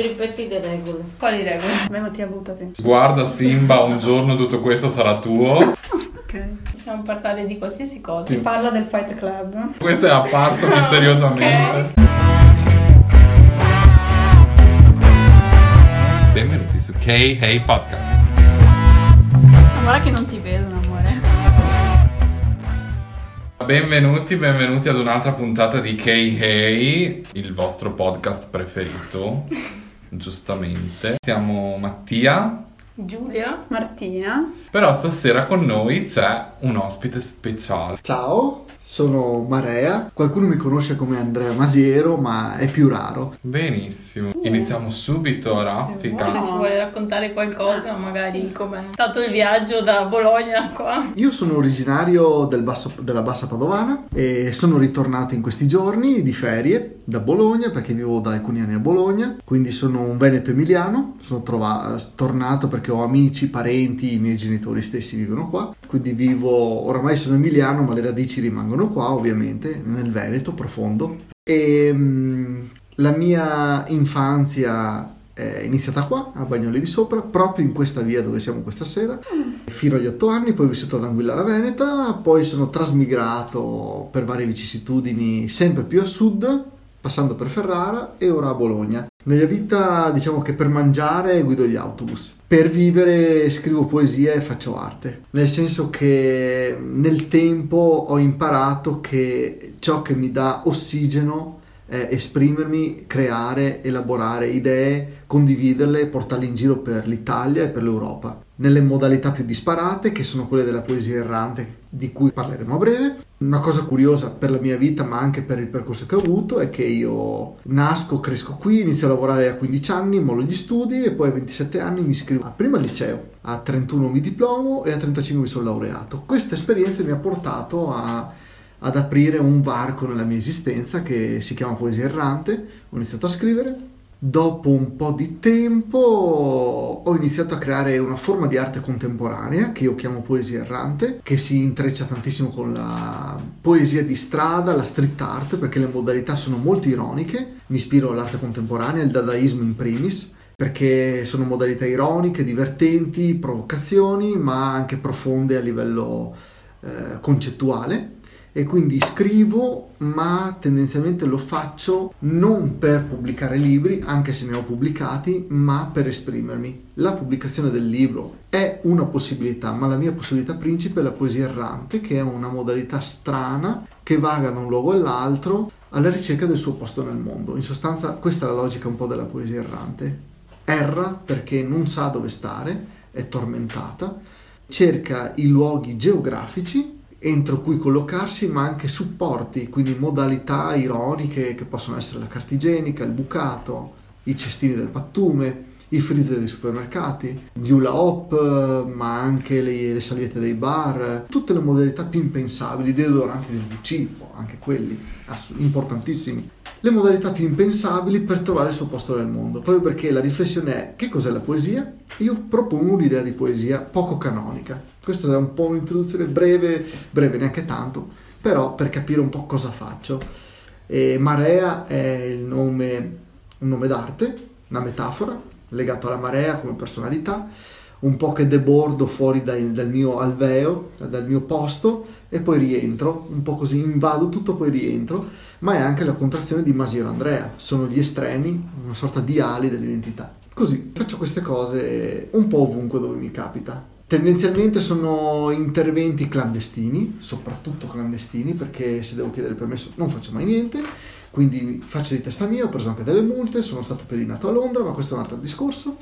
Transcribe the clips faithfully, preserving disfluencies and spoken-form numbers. Ripeti le regole. Quali regole? Memo ti ha buttato. Guarda Simba, un giorno tutto questo sarà tuo. Ok. Possiamo parlare di qualsiasi cosa. Si parla del Fight Club. Questa è apparsa misteriosamente. Okay. Benvenuti su Kei Hey Podcast. Ma guarda che non ti vedono, amore. Benvenuti, benvenuti ad un'altra puntata di Kei Hey, il vostro podcast preferito. Giustamente. Siamo Mattia, Giulia, Martina. Però stasera con noi c'è un ospite speciale. Ciao, sono Marea. Qualcuno mi conosce come Andrea Masiero, ma è più raro. Benissimo. Iniziamo subito a raffica. Se vuole raccontare qualcosa, magari com'è stato il viaggio da Bologna qua. Io sono originario del basso, della bassa padovana e sono ritornato in questi giorni di ferie da Bologna, perché vivo da alcuni anni a Bologna, quindi sono un veneto emiliano. Sono trova- tornato perché ho amici, parenti, i miei genitori stessi vivono qua, quindi vivo, oramai sono emiliano ma le radici rimangono qua, ovviamente, nel Veneto profondo. E mh, la mia infanzia è iniziata qua, a Bagnoli di Sopra, proprio in questa via dove siamo questa sera, fino agli otto anni. Poi ho vissuto ad Anguillara Veneta, poi sono trasmigrato per varie vicissitudini sempre più a sud, passando per Ferrara e ora a Bologna. Nella vita, diciamo che per mangiare guido gli autobus, per vivere scrivo poesie e faccio arte, nel senso che nel tempo ho imparato che ciò che mi dà ossigeno è esprimermi, creare, elaborare idee, condividerle e portarle in giro per l'Italia e per l'Europa, nelle modalità più disparate, che sono quelle della poesia errante, di cui parleremo a breve. Una cosa curiosa per la mia vita, ma anche per il percorso che ho avuto, è che io nasco, cresco qui, inizio a lavorare a quindici anni, mollo gli studi e poi a ventisette anni mi iscrivo prima al liceo, a trentuno mi diplomo e a trentacinque mi sono laureato. Questa esperienza mi ha portato a, ad aprire un varco nella mia esistenza che si chiama poesia errante. Ho iniziato a scrivere. Dopo un po' di tempo ho iniziato a creare una forma di arte contemporanea che io chiamo poesia errante, che si intreccia tantissimo con la poesia di strada, la street art, perché le modalità sono molto ironiche. Mi ispiro all'arte contemporanea, il dadaismo in primis, perché sono modalità ironiche, divertenti, provocazioni, ma anche profonde a livello eh, concettuale. E quindi scrivo, ma tendenzialmente lo faccio non per pubblicare libri, anche se ne ho pubblicati, ma per esprimermi. La pubblicazione del libro è una possibilità, ma la mia possibilità principe è la poesia errante, che è una modalità strana che vaga da un luogo all'altro alla ricerca del suo posto nel mondo. In sostanza questa è la logica un po' della poesia errante. Erra perché non sa dove stare, è tormentata, cerca i luoghi geografici entro cui collocarsi, ma anche supporti, quindi modalità ironiche che possono essere la carta igienica, il bucato, i cestini del pattume, i freezer dei supermercati, gli hula hoop, ma anche le, le salviette dei bar, tutte le modalità più impensabili, i deodoranti del vu ci, anche quelli importantissimi, le modalità più impensabili per trovare il suo posto nel mondo, proprio perché la riflessione è: che cos'è la poesia? Io propongo un'idea di poesia poco canonica. Questa è un po' un'introduzione breve, breve neanche tanto, però per capire un po' cosa faccio. E Marea è il nome, un nome d'arte, una metafora, legato alla marea come personalità, un po' che debordo fuori dai, dal mio alveo, dal mio posto, e poi rientro, un po' così invado tutto, poi rientro, ma è anche la contrazione di Masiero Andrea, sono gli estremi, una sorta di ali dell'identità. Così, faccio queste cose un po' ovunque dove mi capita. Tendenzialmente sono interventi clandestini, soprattutto clandestini, perché se devo chiedere permesso non faccio mai niente, quindi faccio di testa mia, ho preso anche delle multe, sono stato pedinato a Londra, ma questo è un altro discorso,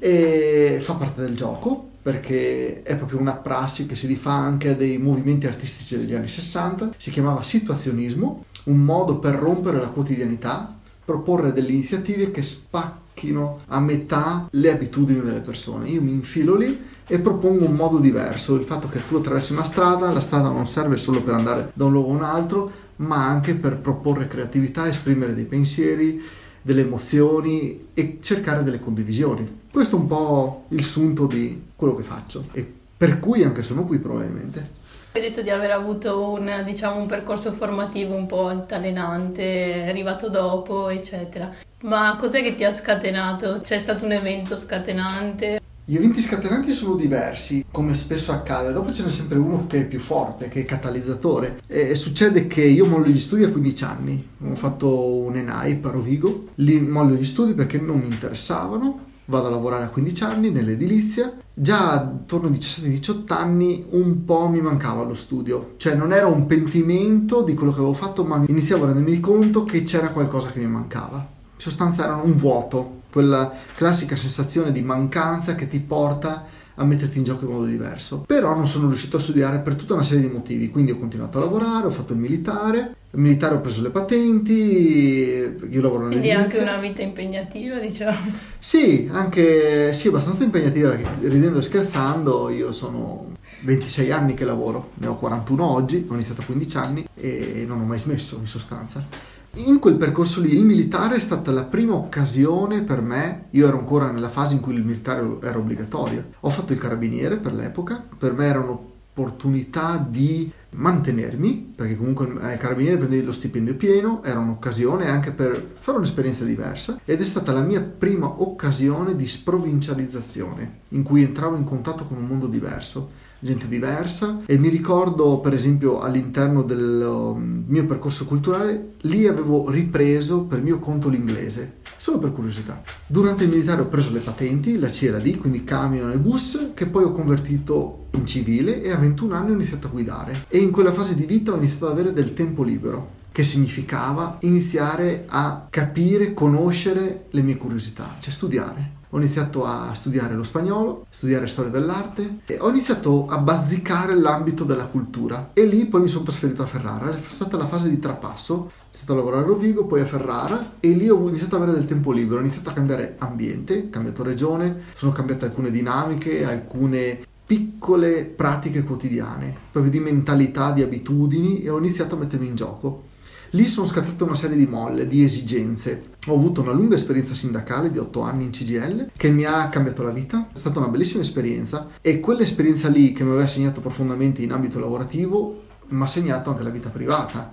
e fa parte del gioco, perché è proprio una prassi che si rifà anche a dei movimenti artistici degli anni sessanta, si chiamava situazionismo, un modo per rompere la quotidianità, proporre delle iniziative che spacchino a metà le abitudini delle persone. Io mi infilo lì e propongo un modo diverso, il fatto che tu attraversi una strada, la strada non serve solo per andare da un luogo a un altro, ma anche per proporre creatività, esprimere dei pensieri, delle emozioni e cercare delle condivisioni. Questo è un po' il sunto di quello che faccio e per cui anche sono qui probabilmente. Hai detto di aver avuto un, diciamo, un percorso formativo un po' altalenante, arrivato dopo, eccetera. Ma cos'è che ti ha scatenato? C'è stato un evento scatenante? Gli eventi scatenanti sono diversi, come spesso accade, dopo ce n'è sempre uno che è più forte, che è catalizzatore. E succede che io mollo gli studi a quindici anni, ho fatto un ENAIP a Rovigo, lì mollo gli studi perché non mi interessavano, vado a lavorare a quindici anni nell'edilizia. Già attorno ai diciassette diciotto anni un po' mi mancava lo studio, cioè non era un pentimento di quello che avevo fatto, ma iniziavo a rendermi conto che c'era qualcosa che mi mancava. In sostanza era un vuoto, quella classica sensazione di mancanza che ti porta a metterti in gioco in modo diverso. Però non sono riuscito a studiare per tutta una serie di motivi, quindi ho continuato a lavorare, ho fatto il militare, il militare ho preso le patenti, io lavoro nell'edilizia. Quindi è anche una vita impegnativa, diciamo. Sì, anche, sì, abbastanza impegnativa, ridendo e scherzando, io sono ventisei anni che lavoro, ne ho quarantuno oggi, ho iniziato a quindici anni e non ho mai smesso in sostanza. In quel percorso lì il militare è stata la prima occasione per me, io ero ancora nella fase in cui il militare era obbligatorio, ho fatto il carabiniere per l'epoca, per me era un'opportunità di mantenermi, perché comunque il carabiniere prendevi lo stipendio pieno, era un'occasione anche per fare un'esperienza diversa ed è stata la mia prima occasione di sprovincializzazione, in cui entravo in contatto con un mondo diverso, gente diversa, e mi ricordo per esempio all'interno del mio percorso culturale lì avevo ripreso per mio conto l'inglese, solo per curiosità. Durante il militare ho preso le patenti, la C e la D, quindi camion e bus, che poi ho convertito in civile e a ventuno anni ho iniziato a guidare e in quella fase di vita ho iniziato ad avere del tempo libero, che significava iniziare a capire, conoscere le mie curiosità, cioè studiare. Ho iniziato a studiare lo spagnolo, studiare storia dell'arte e ho iniziato a bazzicare l'ambito della cultura e lì poi mi sono trasferito a Ferrara, è stata la fase di trapasso, è stato a lavorare a Rovigo, poi a Ferrara e lì ho iniziato ad avere del tempo libero, ho iniziato a cambiare ambiente, ho cambiato regione, sono cambiate alcune dinamiche, alcune piccole pratiche quotidiane, proprio di mentalità, di abitudini e ho iniziato a mettermi in gioco. Lì sono scattate una serie di molle, di esigenze. Ho avuto una lunga esperienza sindacale di otto anni in C G I L che mi ha cambiato la vita, è stata una bellissima esperienza e quell'esperienza lì che mi aveva segnato profondamente in ambito lavorativo mi ha segnato anche la vita privata.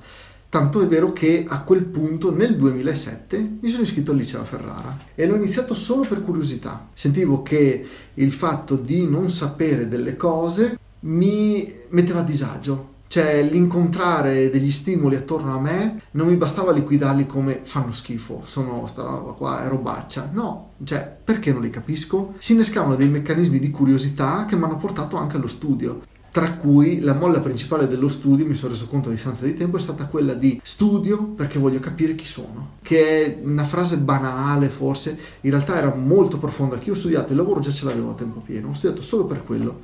Tanto è vero che a quel punto, nel duemilasette, mi sono iscritto al liceo a Ferrara e l'ho iniziato solo per curiosità. Sentivo che il fatto di non sapere delle cose mi metteva a disagio. Cioè l'incontrare degli stimoli attorno a me non mi bastava liquidarli come fanno schifo, sono sta roba qua è robaccia, no, cioè perché non li capisco? Si innescavano dei meccanismi di curiosità che mi hanno portato anche allo studio, tra cui la molla principale dello studio, mi sono reso conto a distanza di tempo, è stata quella di studio perché voglio capire chi sono, che è una frase banale forse, in realtà era molto profonda, che io ho studiato il lavoro già ce l'avevo a tempo pieno, ho studiato solo per quello.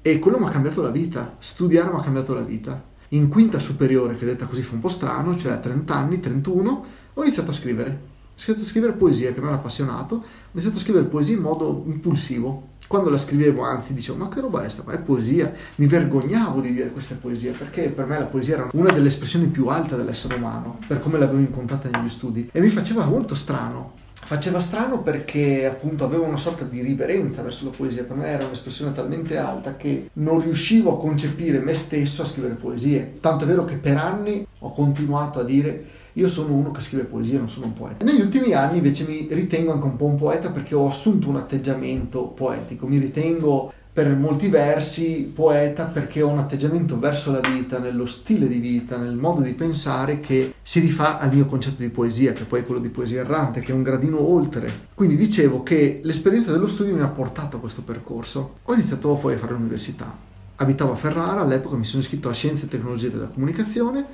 E quello mi ha cambiato la vita, studiare mi ha cambiato la vita. In quinta superiore, che detta così fa un po' strano, cioè a trenta anni, trentuno, ho iniziato a scrivere. Ho iniziato a scrivere poesia, che mi era appassionato, ho iniziato a scrivere poesia in modo impulsivo. Quando la scrivevo, anzi, dicevo, ma che roba è sta? Ma è poesia. Mi vergognavo di dire questa poesia, perché per me la poesia era una delle espressioni più alte dell'essere umano, per come l'avevo incontrata negli studi. E mi faceva molto strano. Faceva strano perché appunto avevo una sorta di riverenza verso la poesia, per me era un'espressione talmente alta che non riuscivo a concepire me stesso a scrivere poesie, tanto è vero che per anni ho continuato a dire io sono uno che scrive poesie, non sono un poeta. Negli ultimi anni invece mi ritengo anche un po' un poeta perché ho assunto un atteggiamento poetico, mi ritengo per molti versi poeta perché ho un atteggiamento verso la vita, nello stile di vita, nel modo di pensare che si rifà al mio concetto di poesia, che poi è quello di poesia errante, che è un gradino oltre. Quindi dicevo che l'esperienza dello studio mi ha portato a questo percorso. Ho iniziato poi a fare l'università. Abitavo a Ferrara, all'epoca mi sono iscritto a Scienze e Tecnologie della Comunicazione.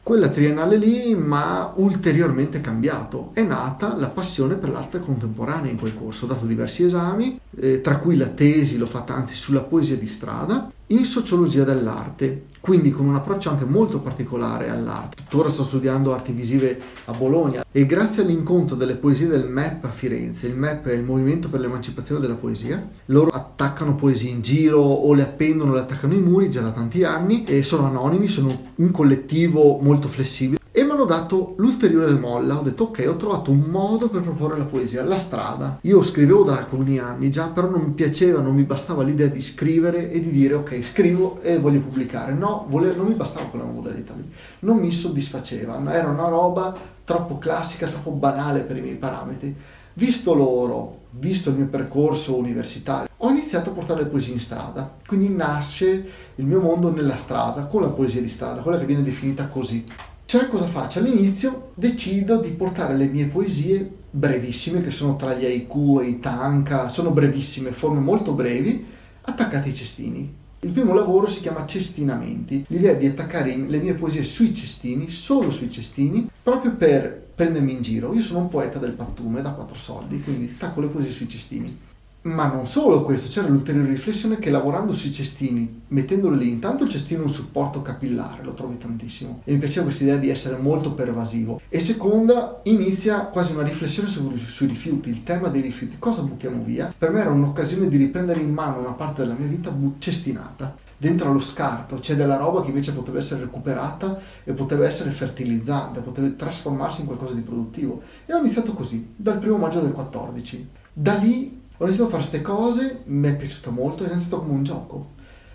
Quella triennale lì mi ha ulteriormente cambiato. È nata la passione per l'arte contemporanea in quel corso. Ho dato diversi esami, eh, tra cui la tesi l'ho fatta anzi sulla poesia di strada, in sociologia dell'arte, quindi con un approccio anche molto particolare all'arte. Tuttora sto studiando arti visive a Bologna e grazie all'incontro delle poesie del M A P a Firenze, il M A P è il Movimento per l'Emancipazione della Poesia, loro attaccano poesie in giro o le appendono, le attaccano ai muri già da tanti anni e sono anonimi, sono un collettivo molto flessibile e mi hanno hanno dato l'ulteriore molla, ho detto ok, ho trovato un modo per proporre la poesia, la strada. Io scrivevo da alcuni anni già, però non mi piaceva, non mi bastava l'idea di scrivere e di dire ok, scrivo e voglio pubblicare. No, volevo, non mi bastava quella modalità lì, non mi soddisfaceva, era una roba troppo classica, troppo banale per i miei parametri. Visto loro, visto il mio percorso universitario, ho iniziato a portare le poesie in strada, quindi nasce il mio mondo nella strada, con la poesia di strada, quella che viene definita così. Cioè cosa faccio? All'inizio decido di portare le mie poesie brevissime, che sono tra gli haiku e i tanka, sono brevissime, forme molto brevi, attaccate ai cestini. Il primo lavoro si chiama cestinamenti, l'idea di attaccare le mie poesie sui cestini, solo sui cestini, proprio per prendermi in giro. Io sono un poeta del pattume da quattro soldi, quindi tacco le poesie sui cestini. Ma non solo questo, c'era l'ulteriore riflessione che lavorando sui cestini, mettendolo lì, intanto il cestino è un supporto capillare, lo trovi tantissimo, e mi piaceva questa idea di essere molto pervasivo. E seconda, inizia quasi una riflessione su, sui rifiuti, il tema dei rifiuti, cosa buttiamo via? Per me era un'occasione di riprendere in mano una parte della mia vita cestinata. Dentro allo scarto c'è della roba che invece poteva essere recuperata e poteva essere fertilizzante, poteva trasformarsi in qualcosa di produttivo. E ho iniziato così, dal primo maggio del quattordici. Da lì ho iniziato a fare queste cose, mi è piaciuto molto, è iniziato come un gioco.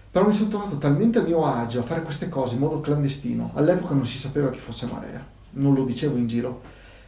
Però mi sono trovato talmente a mio agio a fare queste cose in modo clandestino. All'epoca non si sapeva chi fosse Marea, non lo dicevo in giro.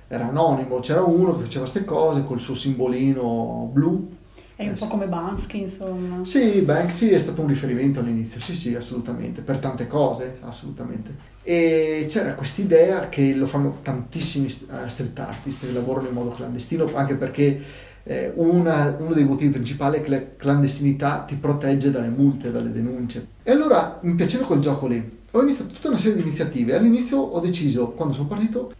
Era anonimo, c'era uno che faceva queste cose col suo simbolino blu. È un po' come Banksy, insomma. Sì, Banksy è stato un riferimento all'inizio, sì sì, assolutamente, per tante cose, assolutamente. E c'era quest'idea che lo fanno tantissimi street artist che lavorano in modo clandestino, anche perché eh, una, uno dei motivi principali è che la clandestinità ti protegge dalle multe, dalle denunce. E allora mi piaceva quel gioco lì. Ho iniziato tutta una serie di iniziative. All'inizio ho deciso, quando sono partito,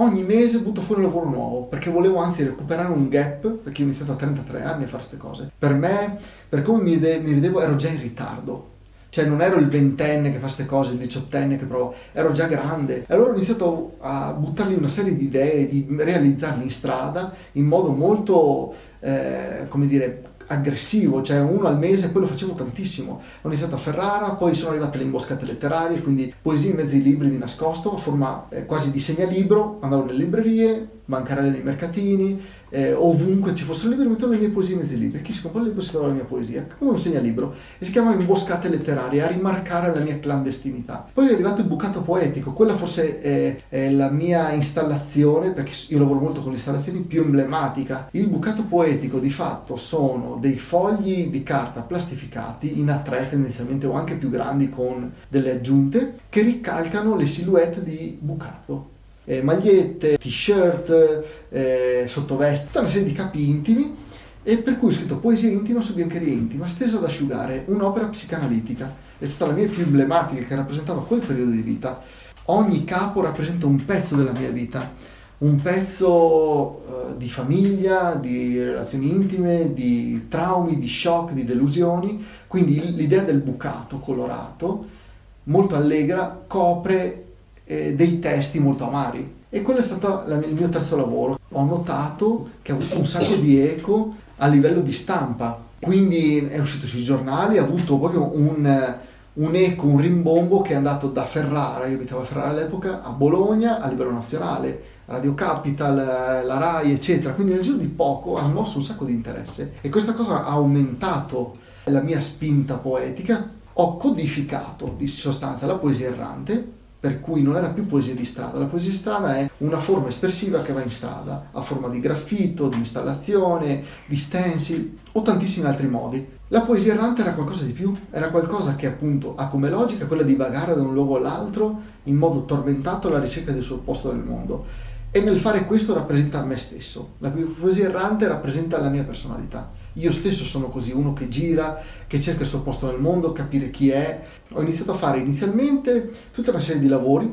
ogni mese butto fuori un lavoro nuovo, perché volevo anzi recuperare un gap, perché ho iniziato a trentatré anni a fare queste cose. Per me, per come mi, de- mi vedevo, ero già in ritardo. Cioè non ero il ventenne che fa queste cose, il diciottenne che prova, ero già grande. E allora ho iniziato a buttargli una serie di idee, di realizzarle in strada, in modo molto, eh, come dire, aggressivo, cioè uno al mese, poi lo facevo tantissimo. Ho iniziato a Ferrara, poi sono arrivate le imboscate letterarie, quindi poesie in mezzo ai libri di nascosto, a forma eh, quasi di segnalibro, andavo nelle librerie, bancarelle dei mercatini, eh, ovunque ci fossero libri, mettevo le mie poesie in mezzo ai libri. Chi si compra il libro si trova la mia poesia, come un segnalibro, e si chiama imboscate letterarie, a rimarcare la mia clandestinità. Poi è arrivato il bucato poetico, quella forse è, è la mia installazione, perché io lavoro molto con le installazioni, più emblematica. Il bucato poetico di fatto sono dei fogli di carta plastificati in a tre tendenzialmente, o anche più grandi con delle aggiunte, che ricalcano le silhouette di bucato. Eh, magliette, t-shirt, eh, sottoveste, tutta una serie di capi intimi, e per cui ho scritto poesia intima su biancheria intima, stesa ad asciugare, un'opera psicanalitica. È stata la mia più emblematica, che rappresentava quel periodo di vita. Ogni capo rappresenta un pezzo della mia vita, un pezzo eh, di famiglia, di relazioni intime, di traumi, di shock, di delusioni. Quindi l'idea del bucato colorato, molto allegra, copre dei testi molto amari, e quello è stato il mio terzo lavoro. Ho notato che ha avuto un sacco di eco a livello di stampa, quindi è uscito sui giornali, ha avuto proprio un, un eco, un rimbombo che è andato da Ferrara, io abitavo a Ferrara all'epoca, a Bologna a livello nazionale, Radio Capital, la Rai eccetera, quindi nel giro di poco ha mosso un sacco di interesse, e questa cosa ha aumentato la mia spinta poetica. Ho codificato di sostanza la poesia errante, per cui non era più poesia di strada. La poesia di strada è una forma espressiva che va in strada, a forma di graffito, di installazione, di stencil o tantissimi altri modi. La poesia errante era qualcosa di più, era qualcosa che appunto ha come logica quella di vagare da un luogo all'altro in modo tormentato alla ricerca del suo posto nel mondo, e nel fare questo rappresenta me stesso. La poesia errante rappresenta la mia personalità. Io stesso sono così, uno che gira, che cerca il suo posto nel mondo, capire chi è. Ho iniziato a fare inizialmente tutta una serie di lavori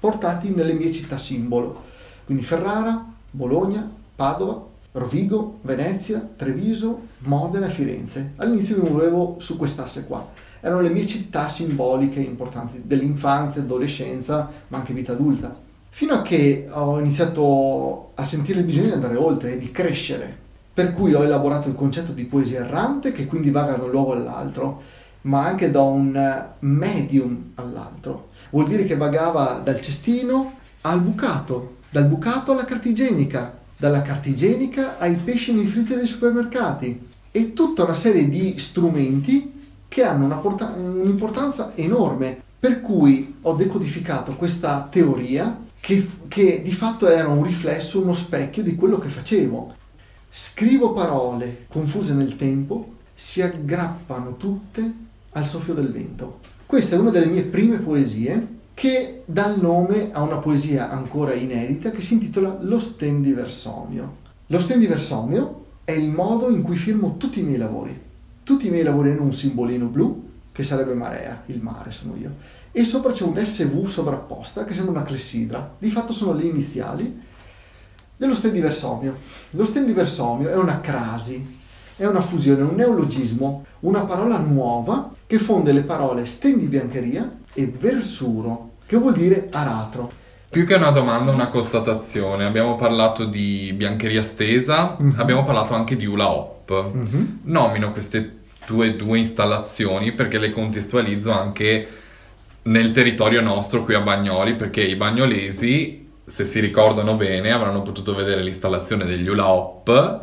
portati nelle mie città simbolo, quindi Ferrara, Bologna, Padova, Rovigo, Venezia, Treviso, Modena e Firenze. All'inizio mi muovevo su quest'asse qua. Erano le mie città simboliche importanti dell'infanzia, adolescenza, ma anche vita adulta. Fino a che ho iniziato a sentire il bisogno di andare oltre e di crescere. Per cui ho elaborato il concetto di poesia errante, che quindi vaga da un luogo all'altro, ma anche da un medium all'altro. Vuol dire che vagava dal cestino al bucato, dal bucato alla carta igienica, dalla carta igienica ai pesci nei fritti dei supermercati, e tutta una serie di strumenti che hanno una porta- un'importanza enorme. Per cui ho decodificato questa teoria che, che di fatto era un riflesso, uno specchio di quello che facevo. Scrivo parole confuse nel tempo, si aggrappano tutte al soffio del vento. Questa è una delle mie prime poesie, che dà il nome a una poesia ancora inedita che si intitola Lo stendiversomio. Lo stendiversomio è il modo in cui firmo tutti i miei lavori. Tutti i miei lavori hanno un simbolino blu, che sarebbe Marea, il mare sono io, e sopra c'è un esse vu sovrapposta che sembra una clessidra. Di fatto sono le iniziali dello stendiversomio. Lo stendiversomio è una crasi, è una fusione, un neologismo, una parola nuova che fonde le parole stendibiancheria e versuro, che vuol dire aratro. Più che una domanda, una constatazione. Abbiamo parlato di biancheria stesa, mm-hmm. abbiamo parlato anche di hula hoop. Mm-hmm. Nomino queste due, due installazioni perché le contestualizzo anche nel territorio nostro qui a Bagnoli, perché i bagnolesi, se si ricordano bene, avranno potuto vedere l'installazione degli hula hoop,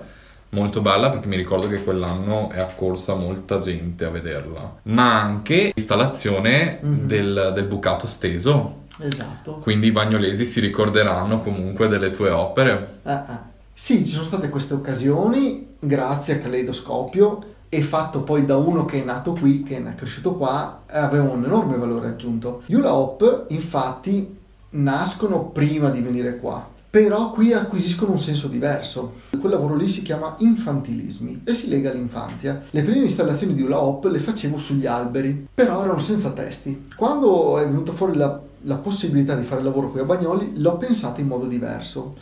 molto bella, perché mi ricordo che quell'anno è accorsa molta gente a vederla, ma anche l'installazione mm-hmm. del, del bucato steso. Esatto. Quindi i bagnolesi si ricorderanno comunque delle tue opere. Ah, ah. Sì, ci sono state queste occasioni grazie a Caleidoscopio, e fatto poi da uno che è nato qui, che è cresciuto qua, aveva un enorme valore aggiunto. Gli hula hoop infatti nascono prima di venire qua, però qui acquisiscono un senso diverso. Quel lavoro lì si chiama infantilismi e si lega all'infanzia. Le prime installazioni di hula hoop le facevo sugli alberi, però erano senza testi. Quando è venuta fuori la, la possibilità di fare il lavoro qui a Bagnoli, l'ho pensata in modo diverso.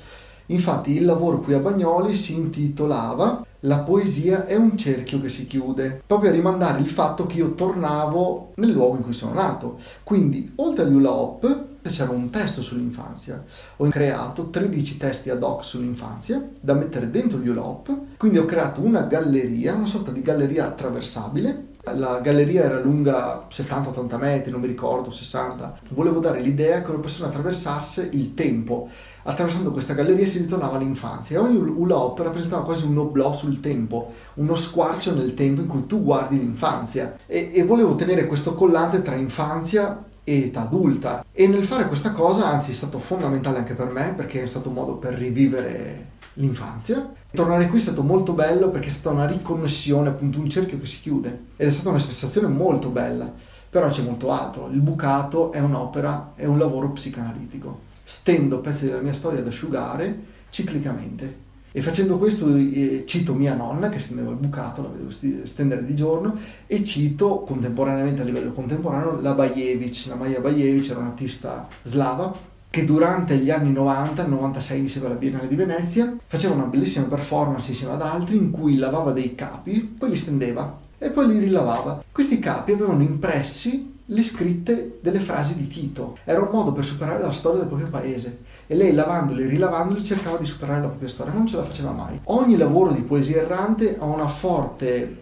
Infatti il lavoro qui a Bagnoli si intitolava La poesia è un cerchio che si chiude, proprio a rimandare il fatto che io tornavo nel luogo in cui sono nato. Quindi, oltre agli hula hoop, c'era un testo sull'infanzia. Ho creato tredici testi ad hoc sull'infanzia da mettere dentro gli hula hoop, quindi ho creato una galleria, una sorta di galleria attraversabile. La galleria era lunga settanta ottanta metri, non mi ricordo, sessanta. Volevo dare l'idea che una persona attraversasse il tempo. Attraversando questa galleria si ritornava all'infanzia, e ogni hula hoop rappresentava quasi un oblò sul tempo, uno squarcio nel tempo in cui tu guardi l'infanzia, e, e volevo tenere questo collante tra infanzia e età adulta. E nel fare questa cosa, anzi, è stato fondamentale anche per me, perché è stato un modo per rivivere l'infanzia. Tornare qui è stato molto bello, perché è stata una riconnessione, appunto un cerchio che si chiude, ed è stata una sensazione molto bella. Però c'è molto altro. Il bucato è un'opera, è un lavoro psicanalitico. Stendo pezzi della mia storia ad asciugare ciclicamente, e facendo questo eh, cito mia nonna che stendeva il bucato, la vedevo stendere di giorno, e cito contemporaneamente, a livello contemporaneo, la Bayevich. La Maria Bayevich era un'artista slava che durante gli anni novanta, novantasei mi sembra, alla Biennale di Venezia, faceva una bellissima performance insieme ad altri in cui lavava dei capi, poi li stendeva e poi li rilavava. Questi capi avevano impressi le scritte delle frasi di Tito. Era un modo per superare la storia del proprio paese, e lei, lavandoli e rilavandoli, cercava di superare la propria storia, ma non ce la faceva mai. Ogni lavoro di poesia errante ha una forte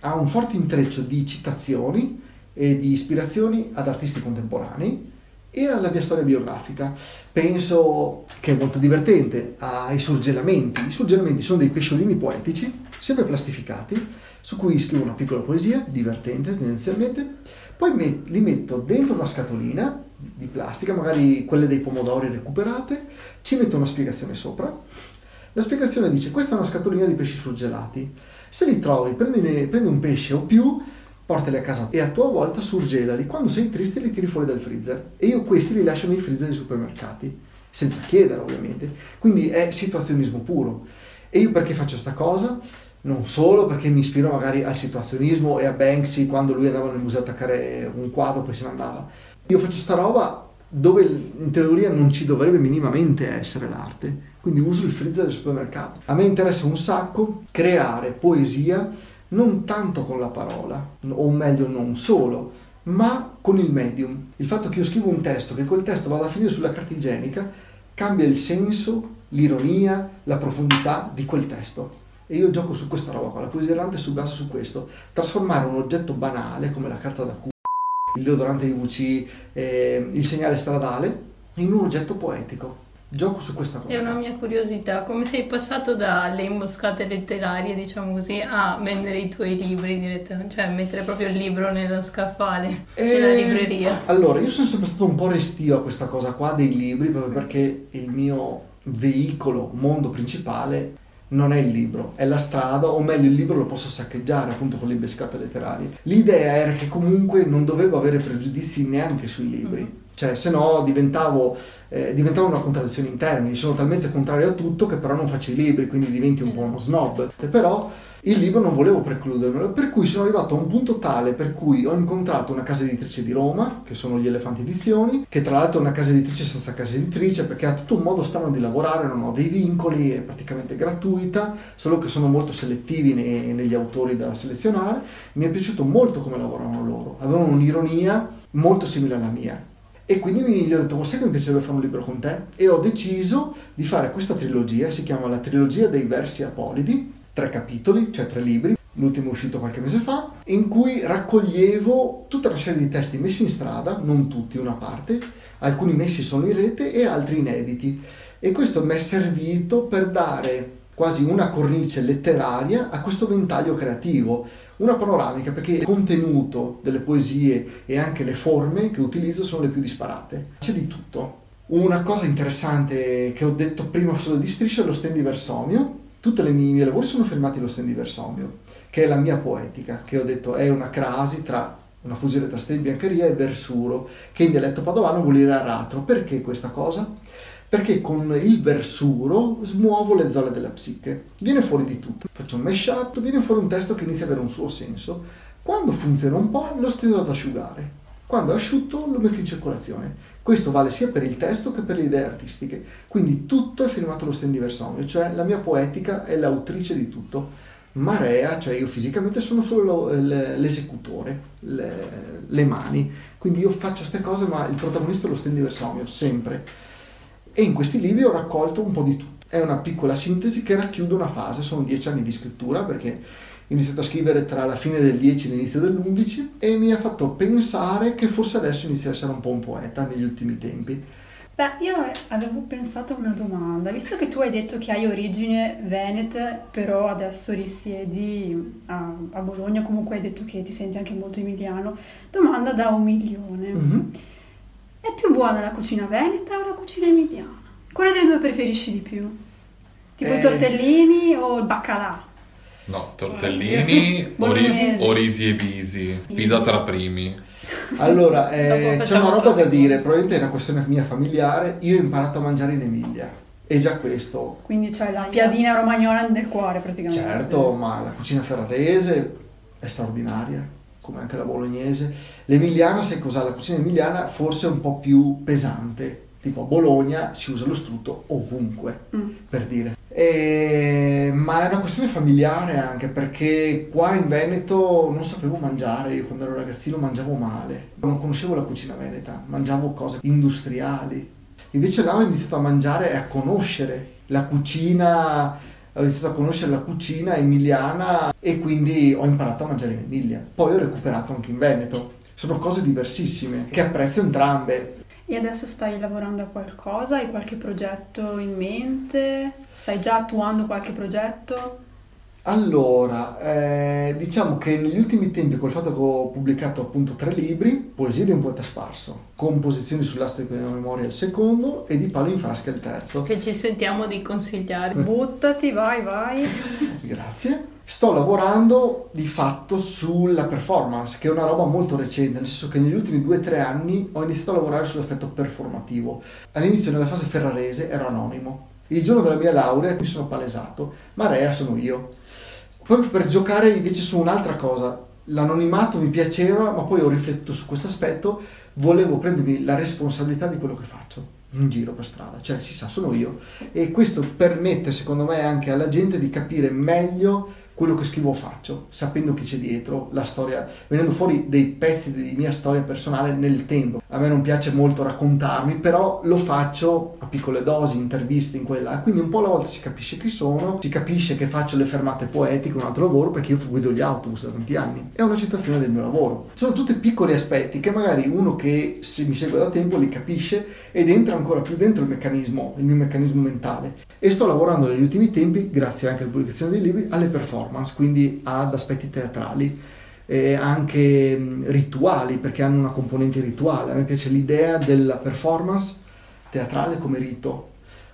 ha un forte intreccio di citazioni e di ispirazioni ad artisti contemporanei e alla mia storia biografica. Penso che è molto divertente ai surgelamenti. I surgelamenti sono dei pesciolini poetici sempre plastificati, su cui scrivo una piccola poesia divertente tendenzialmente. Poi met- li metto dentro una scatolina di plastica, magari quelle dei pomodori recuperate, ci metto una spiegazione sopra. La spiegazione dice: questa è una scatolina di pesci surgelati. Se li trovi, prendi, prendi un pesce o più, portali a casa e a tua volta surgelali. Quando sei triste li tiri fuori dal freezer. E io questi li lascio nei freezer dei supermercati, senza chiedere ovviamente. Quindi è situazionismo puro. E io perché faccio sta cosa? Non solo perché mi ispiro magari al situazionismo e a Banksy, quando lui andava nel museo a attaccare un quadro poi se ne andava. Io faccio sta roba dove in teoria non ci dovrebbe minimamente essere l'arte, quindi uso il freezer del supermercato. A me interessa un sacco creare poesia non tanto con la parola, o meglio non solo, ma con il medium. Il fatto che io scrivo un testo, che quel testo vada a finire sulla carta igienica, cambia il senso, l'ironia, la profondità di quel testo. E io gioco su questa roba qua, la poesia errante si basa su questo. Trasformare un oggetto banale come la carta da c***o, il deodorante di vu ci, eh, il segnale stradale, in un oggetto poetico. Gioco su questa cosa. È una mia curiosità, come sei passato dalle imboscate letterarie, diciamo così, a vendere i tuoi libri direttamente, cioè mettere proprio il libro nello scaffale e... nella libreria? Allora, io sono sempre stato un po' restio a questa cosa qua dei libri, proprio perché il mio veicolo, mondo principale non è il libro, è la strada, o meglio il libro lo posso saccheggiare appunto con le imboscate letterarie. L'idea era che comunque non dovevo avere pregiudizi neanche sui libri. Mm-hmm. Cioè, se no diventavo, eh, diventavo una contraddizione in termini, sono talmente contrario a tutto che però non faccio i libri, quindi diventi un po' uno snob. E però il libro non volevo precludermelo, per cui sono arrivato a un punto tale per cui ho incontrato una casa editrice di Roma, che sono gli Elefanti Edizioni, che tra l'altro è una casa editrice senza casa editrice, perché ha tutto un modo strano di lavorare, non ho dei vincoli, è praticamente gratuita, solo che sono molto selettivi nei, negli autori da selezionare. Mi è piaciuto molto come lavoravano loro, avevano un'ironia molto simile alla mia. E quindi gli ho detto, ma sai che mi piacerebbe fare un libro con te? E ho deciso di fare questa trilogia, si chiama La Trilogia dei Versi Apolidi, tre capitoli, cioè tre libri, l'ultimo è uscito qualche mese fa, in cui raccoglievo tutta una serie di testi messi in strada, non tutti, una parte, alcuni messi solo in rete e altri inediti. E questo mi è servito per dare quasi una cornice letteraria a questo ventaglio creativo, una panoramica, perché il contenuto delle poesie e anche le forme che utilizzo sono le più disparate. C'è di tutto. Una cosa interessante che ho detto prima solo di striscia è lo stendiversomio. Tutti i miei lavori sono firmati lo stendiversomio, che è la mia poetica, che ho detto è una crasi tra una fusione tra stendibiancheria e versuro, che in dialetto padovano vuol dire aratro. Perché questa cosa? Perché con il versuro smuovo le zolle della psiche, viene fuori di tutto, faccio un mashup, viene fuori un testo che inizia ad avere un suo senso, quando funziona un po' lo stendo ad asciugare, quando è asciutto lo metto in circolazione, questo vale sia per il testo che per le idee artistiche, quindi tutto è firmato allo stendiversomio, cioè la mia poetica è l'autrice di tutto. Marea, cioè io fisicamente sono solo l'esecutore, le, le mani, quindi io faccio queste cose ma il protagonista è lo stendiversomio, sempre. E in questi libri ho raccolto un po' di tutto. È una piccola sintesi che racchiude una fase, sono dieci anni di scrittura, perché ho iniziato a scrivere tra la fine del dieci e l'inizio dell'undici e mi ha fatto pensare che forse adesso inizio a essere un po' un poeta negli ultimi tempi. Beh, io avevo pensato una domanda, visto che tu hai detto che hai origine venete, però adesso risiedi a, a Bologna, comunque hai detto che ti senti anche molto emiliano, domanda da un milione. Mm-hmm. È più buona la cucina veneta o la cucina emiliana? Quale delle due preferisci di più? Tipo eh... i tortellini o il baccalà? No, tortellini o, ri- o risi e bisi. Fida tra primi. Allora, eh, c'è una roba da dire, probabilmente è una questione mia familiare. Io ho imparato a mangiare in Emilia. E già questo. Quindi c'è la piadina romagnola nel cuore praticamente. Certo, ma la cucina ferrarese è straordinaria, come anche la bolognese. L'emiliana, sai cos'ha? La cucina emiliana forse è un po' più pesante, tipo a Bologna si usa lo strutto ovunque, mm. per dire. E... ma è una questione familiare anche, perché qua in Veneto non sapevo mangiare, io quando ero ragazzino mangiavo male, non conoscevo la cucina veneta, mangiavo cose industriali, invece là ho iniziato a mangiare e a conoscere la cucina... ho iniziato a conoscere la cucina emiliana e quindi ho imparato a mangiare in Emilia. Poi ho recuperato anche in Veneto. Sono cose diversissime, che apprezzo entrambe. E adesso stai lavorando a qualcosa? Hai qualche progetto in mente? Stai già attuando qualche progetto? Allora, eh, diciamo che negli ultimi tempi, col fatto che ho pubblicato appunto tre libri, Poesie di un poeta sparso, Composizioni sull'Astro e memoria il secondo e Di Palo in Frasca il terzo. Che ci sentiamo di consigliare. Buttati, vai, vai. Grazie. Sto lavorando di fatto sulla performance, che è una roba molto recente, nel senso che negli ultimi due o tre anni ho iniziato a lavorare sull'aspetto performativo. All'inizio, nella fase ferrarese, ero anonimo. Il giorno della mia laurea mi sono palesato, Marea sono io. Poi per giocare invece su un'altra cosa, l'anonimato mi piaceva, ma poi ho riflettuto su questo aspetto, volevo prendermi la responsabilità di quello che faccio in giro per strada, cioè si sa, sono io. E questo permette secondo me anche alla gente di capire meglio quello che scrivo faccio, sapendo chi c'è dietro, la storia, venendo fuori dei pezzi di mia storia personale nel tempo. A me non piace molto raccontarmi, però lo faccio a piccole dosi, interviste in quella, quindi un po' alla volta si capisce chi sono, si capisce che faccio le fermate poetiche, un altro lavoro, perché io guido gli autobus da tanti anni, è una citazione del mio lavoro. Sono tutti piccoli aspetti che magari uno che se mi segue da tempo li capisce ed entra ancora più dentro il meccanismo, il mio meccanismo mentale, e sto lavorando negli ultimi tempi, grazie anche alla pubblicazione dei libri, alle performance, quindi ad aspetti teatrali, eh, anche mh, rituali, perché hanno una componente rituale. A me piace l'idea della performance teatrale come rito,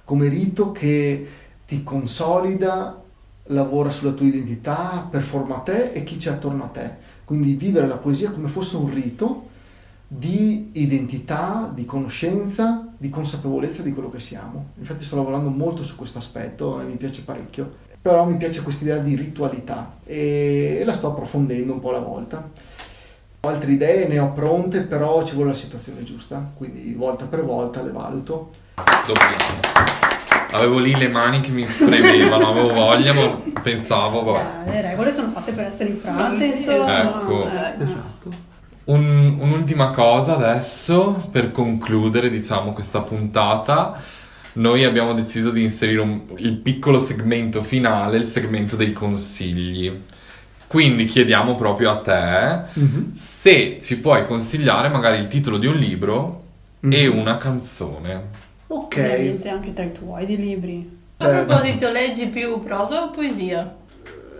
come rito che ti consolida, lavora sulla tua identità, performa te e chi c'è attorno a te, quindi vivere la poesia come fosse un rito di identità, di conoscenza, di consapevolezza di quello che siamo. Infatti sto lavorando molto su questo aspetto e mi piace parecchio, però mi piace questa idea di ritualità e la sto approfondendo un po' alla volta. Altre idee ne ho pronte, però ci vuole la situazione giusta, quindi volta per volta le valuto. Dobbiamo. Avevo lì le mani che mi premevano, avevo voglia, ma pensavo, vabbè. Le regole sono fatte per essere infrante, insomma. Ecco. Esatto. Un, un'ultima cosa adesso, per concludere, diciamo, questa puntata. Noi abbiamo deciso di inserire un, il piccolo segmento finale, il segmento dei consigli. Quindi chiediamo proprio a te, mm-hmm, se ci puoi consigliare magari il titolo di un libro, mm-hmm, e una canzone. Ok. Ovviamente anche tra i tuoi di libri. Cioè, a proposito, leggi più prosa o poesia?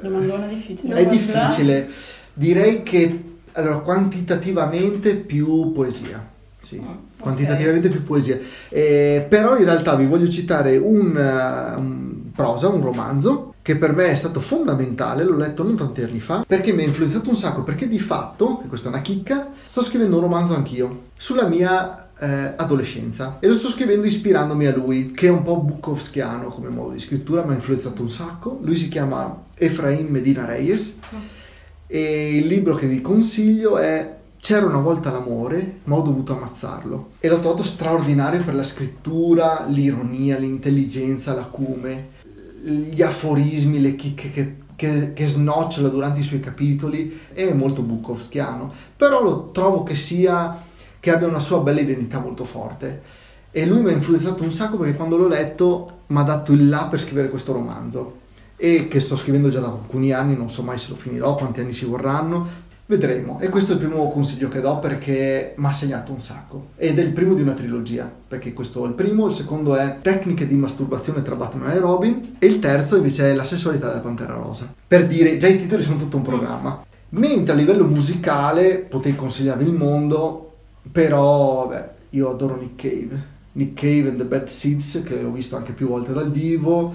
Domandona difficile. È difficile. Direi che, allora, quantitativamente più poesia. Sì, okay. Quantitativamente più poesia. Eh, però in realtà vi voglio citare un, uh, un prosa, un romanzo, che per me è stato fondamentale, l'ho letto non tanti anni fa, perché mi ha influenzato un sacco, perché di fatto, e questa è una chicca, sto scrivendo un romanzo anch'io, sulla mia eh, adolescenza, e lo sto scrivendo ispirandomi a lui, che è un po' bukowskiano come modo di scrittura, mi ha influenzato un sacco. Lui si chiama Efraim Medina Reyes, e il libro che vi consiglio è C'era una volta l'amore, ma ho dovuto ammazzarlo. E l'ho trovato straordinario per la scrittura, l'ironia, l'intelligenza, l'acume, gli aforismi, le chicche che, che, che snocciola durante i suoi capitoli. È molto bukowskiano, però lo trovo che sia, che abbia una sua bella identità molto forte, e lui mi ha influenzato un sacco, perché quando l'ho letto mi ha dato il là per scrivere questo romanzo, e che sto scrivendo già da alcuni anni, non so mai se lo finirò, quanti anni ci vorranno, vedremo. E questo è il primo consiglio che do, perché mi ha segnato un sacco, ed è il primo di una trilogia, perché questo è il primo. Il secondo è Tecniche di masturbazione tra Batman e Robin, e il terzo invece è La sessualità della Pantera Rosa. Per dire, già i titoli sono tutto un programma. Mentre a livello musicale potrei consigliarvi Il mondo, però beh, io adoro Nick Cave Nick Cave and the Bad Seeds, che l'ho visto anche più volte dal vivo,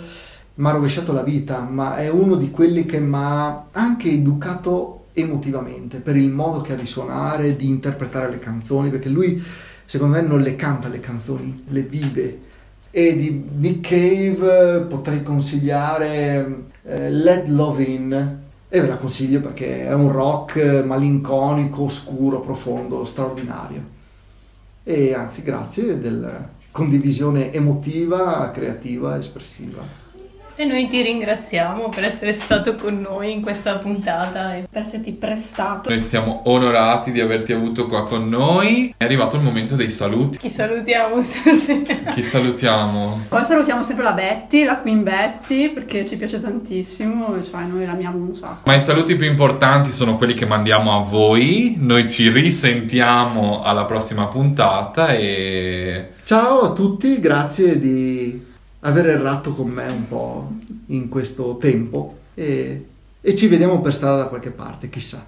mi ha rovesciato la vita, ma è uno di quelli che mi ha anche educato emotivamente, per il modo che ha di suonare, di interpretare le canzoni, perché lui secondo me non le canta le canzoni, le vive. E di Nick Cave potrei consigliare eh, Let Love In, e ve la consiglio perché è un rock malinconico, oscuro, profondo, straordinario. E anzi, grazie della condivisione emotiva, creativa, espressiva. E noi ti ringraziamo per essere stato con noi in questa puntata e per esserti prestato. Noi siamo onorati di averti avuto qua con noi. È arrivato il momento dei saluti. Chi salutiamo stasera? Chi salutiamo? Poi salutiamo sempre la Betty, la Queen Betty, perché ci piace tantissimo, cioè noi la amiamo un sacco. Ma i saluti più importanti sono quelli che mandiamo a voi. Noi ci risentiamo alla prossima puntata e... Ciao a tutti, grazie di... aver errato con me un po' in questo tempo, e, e ci vediamo per strada da qualche parte, chissà.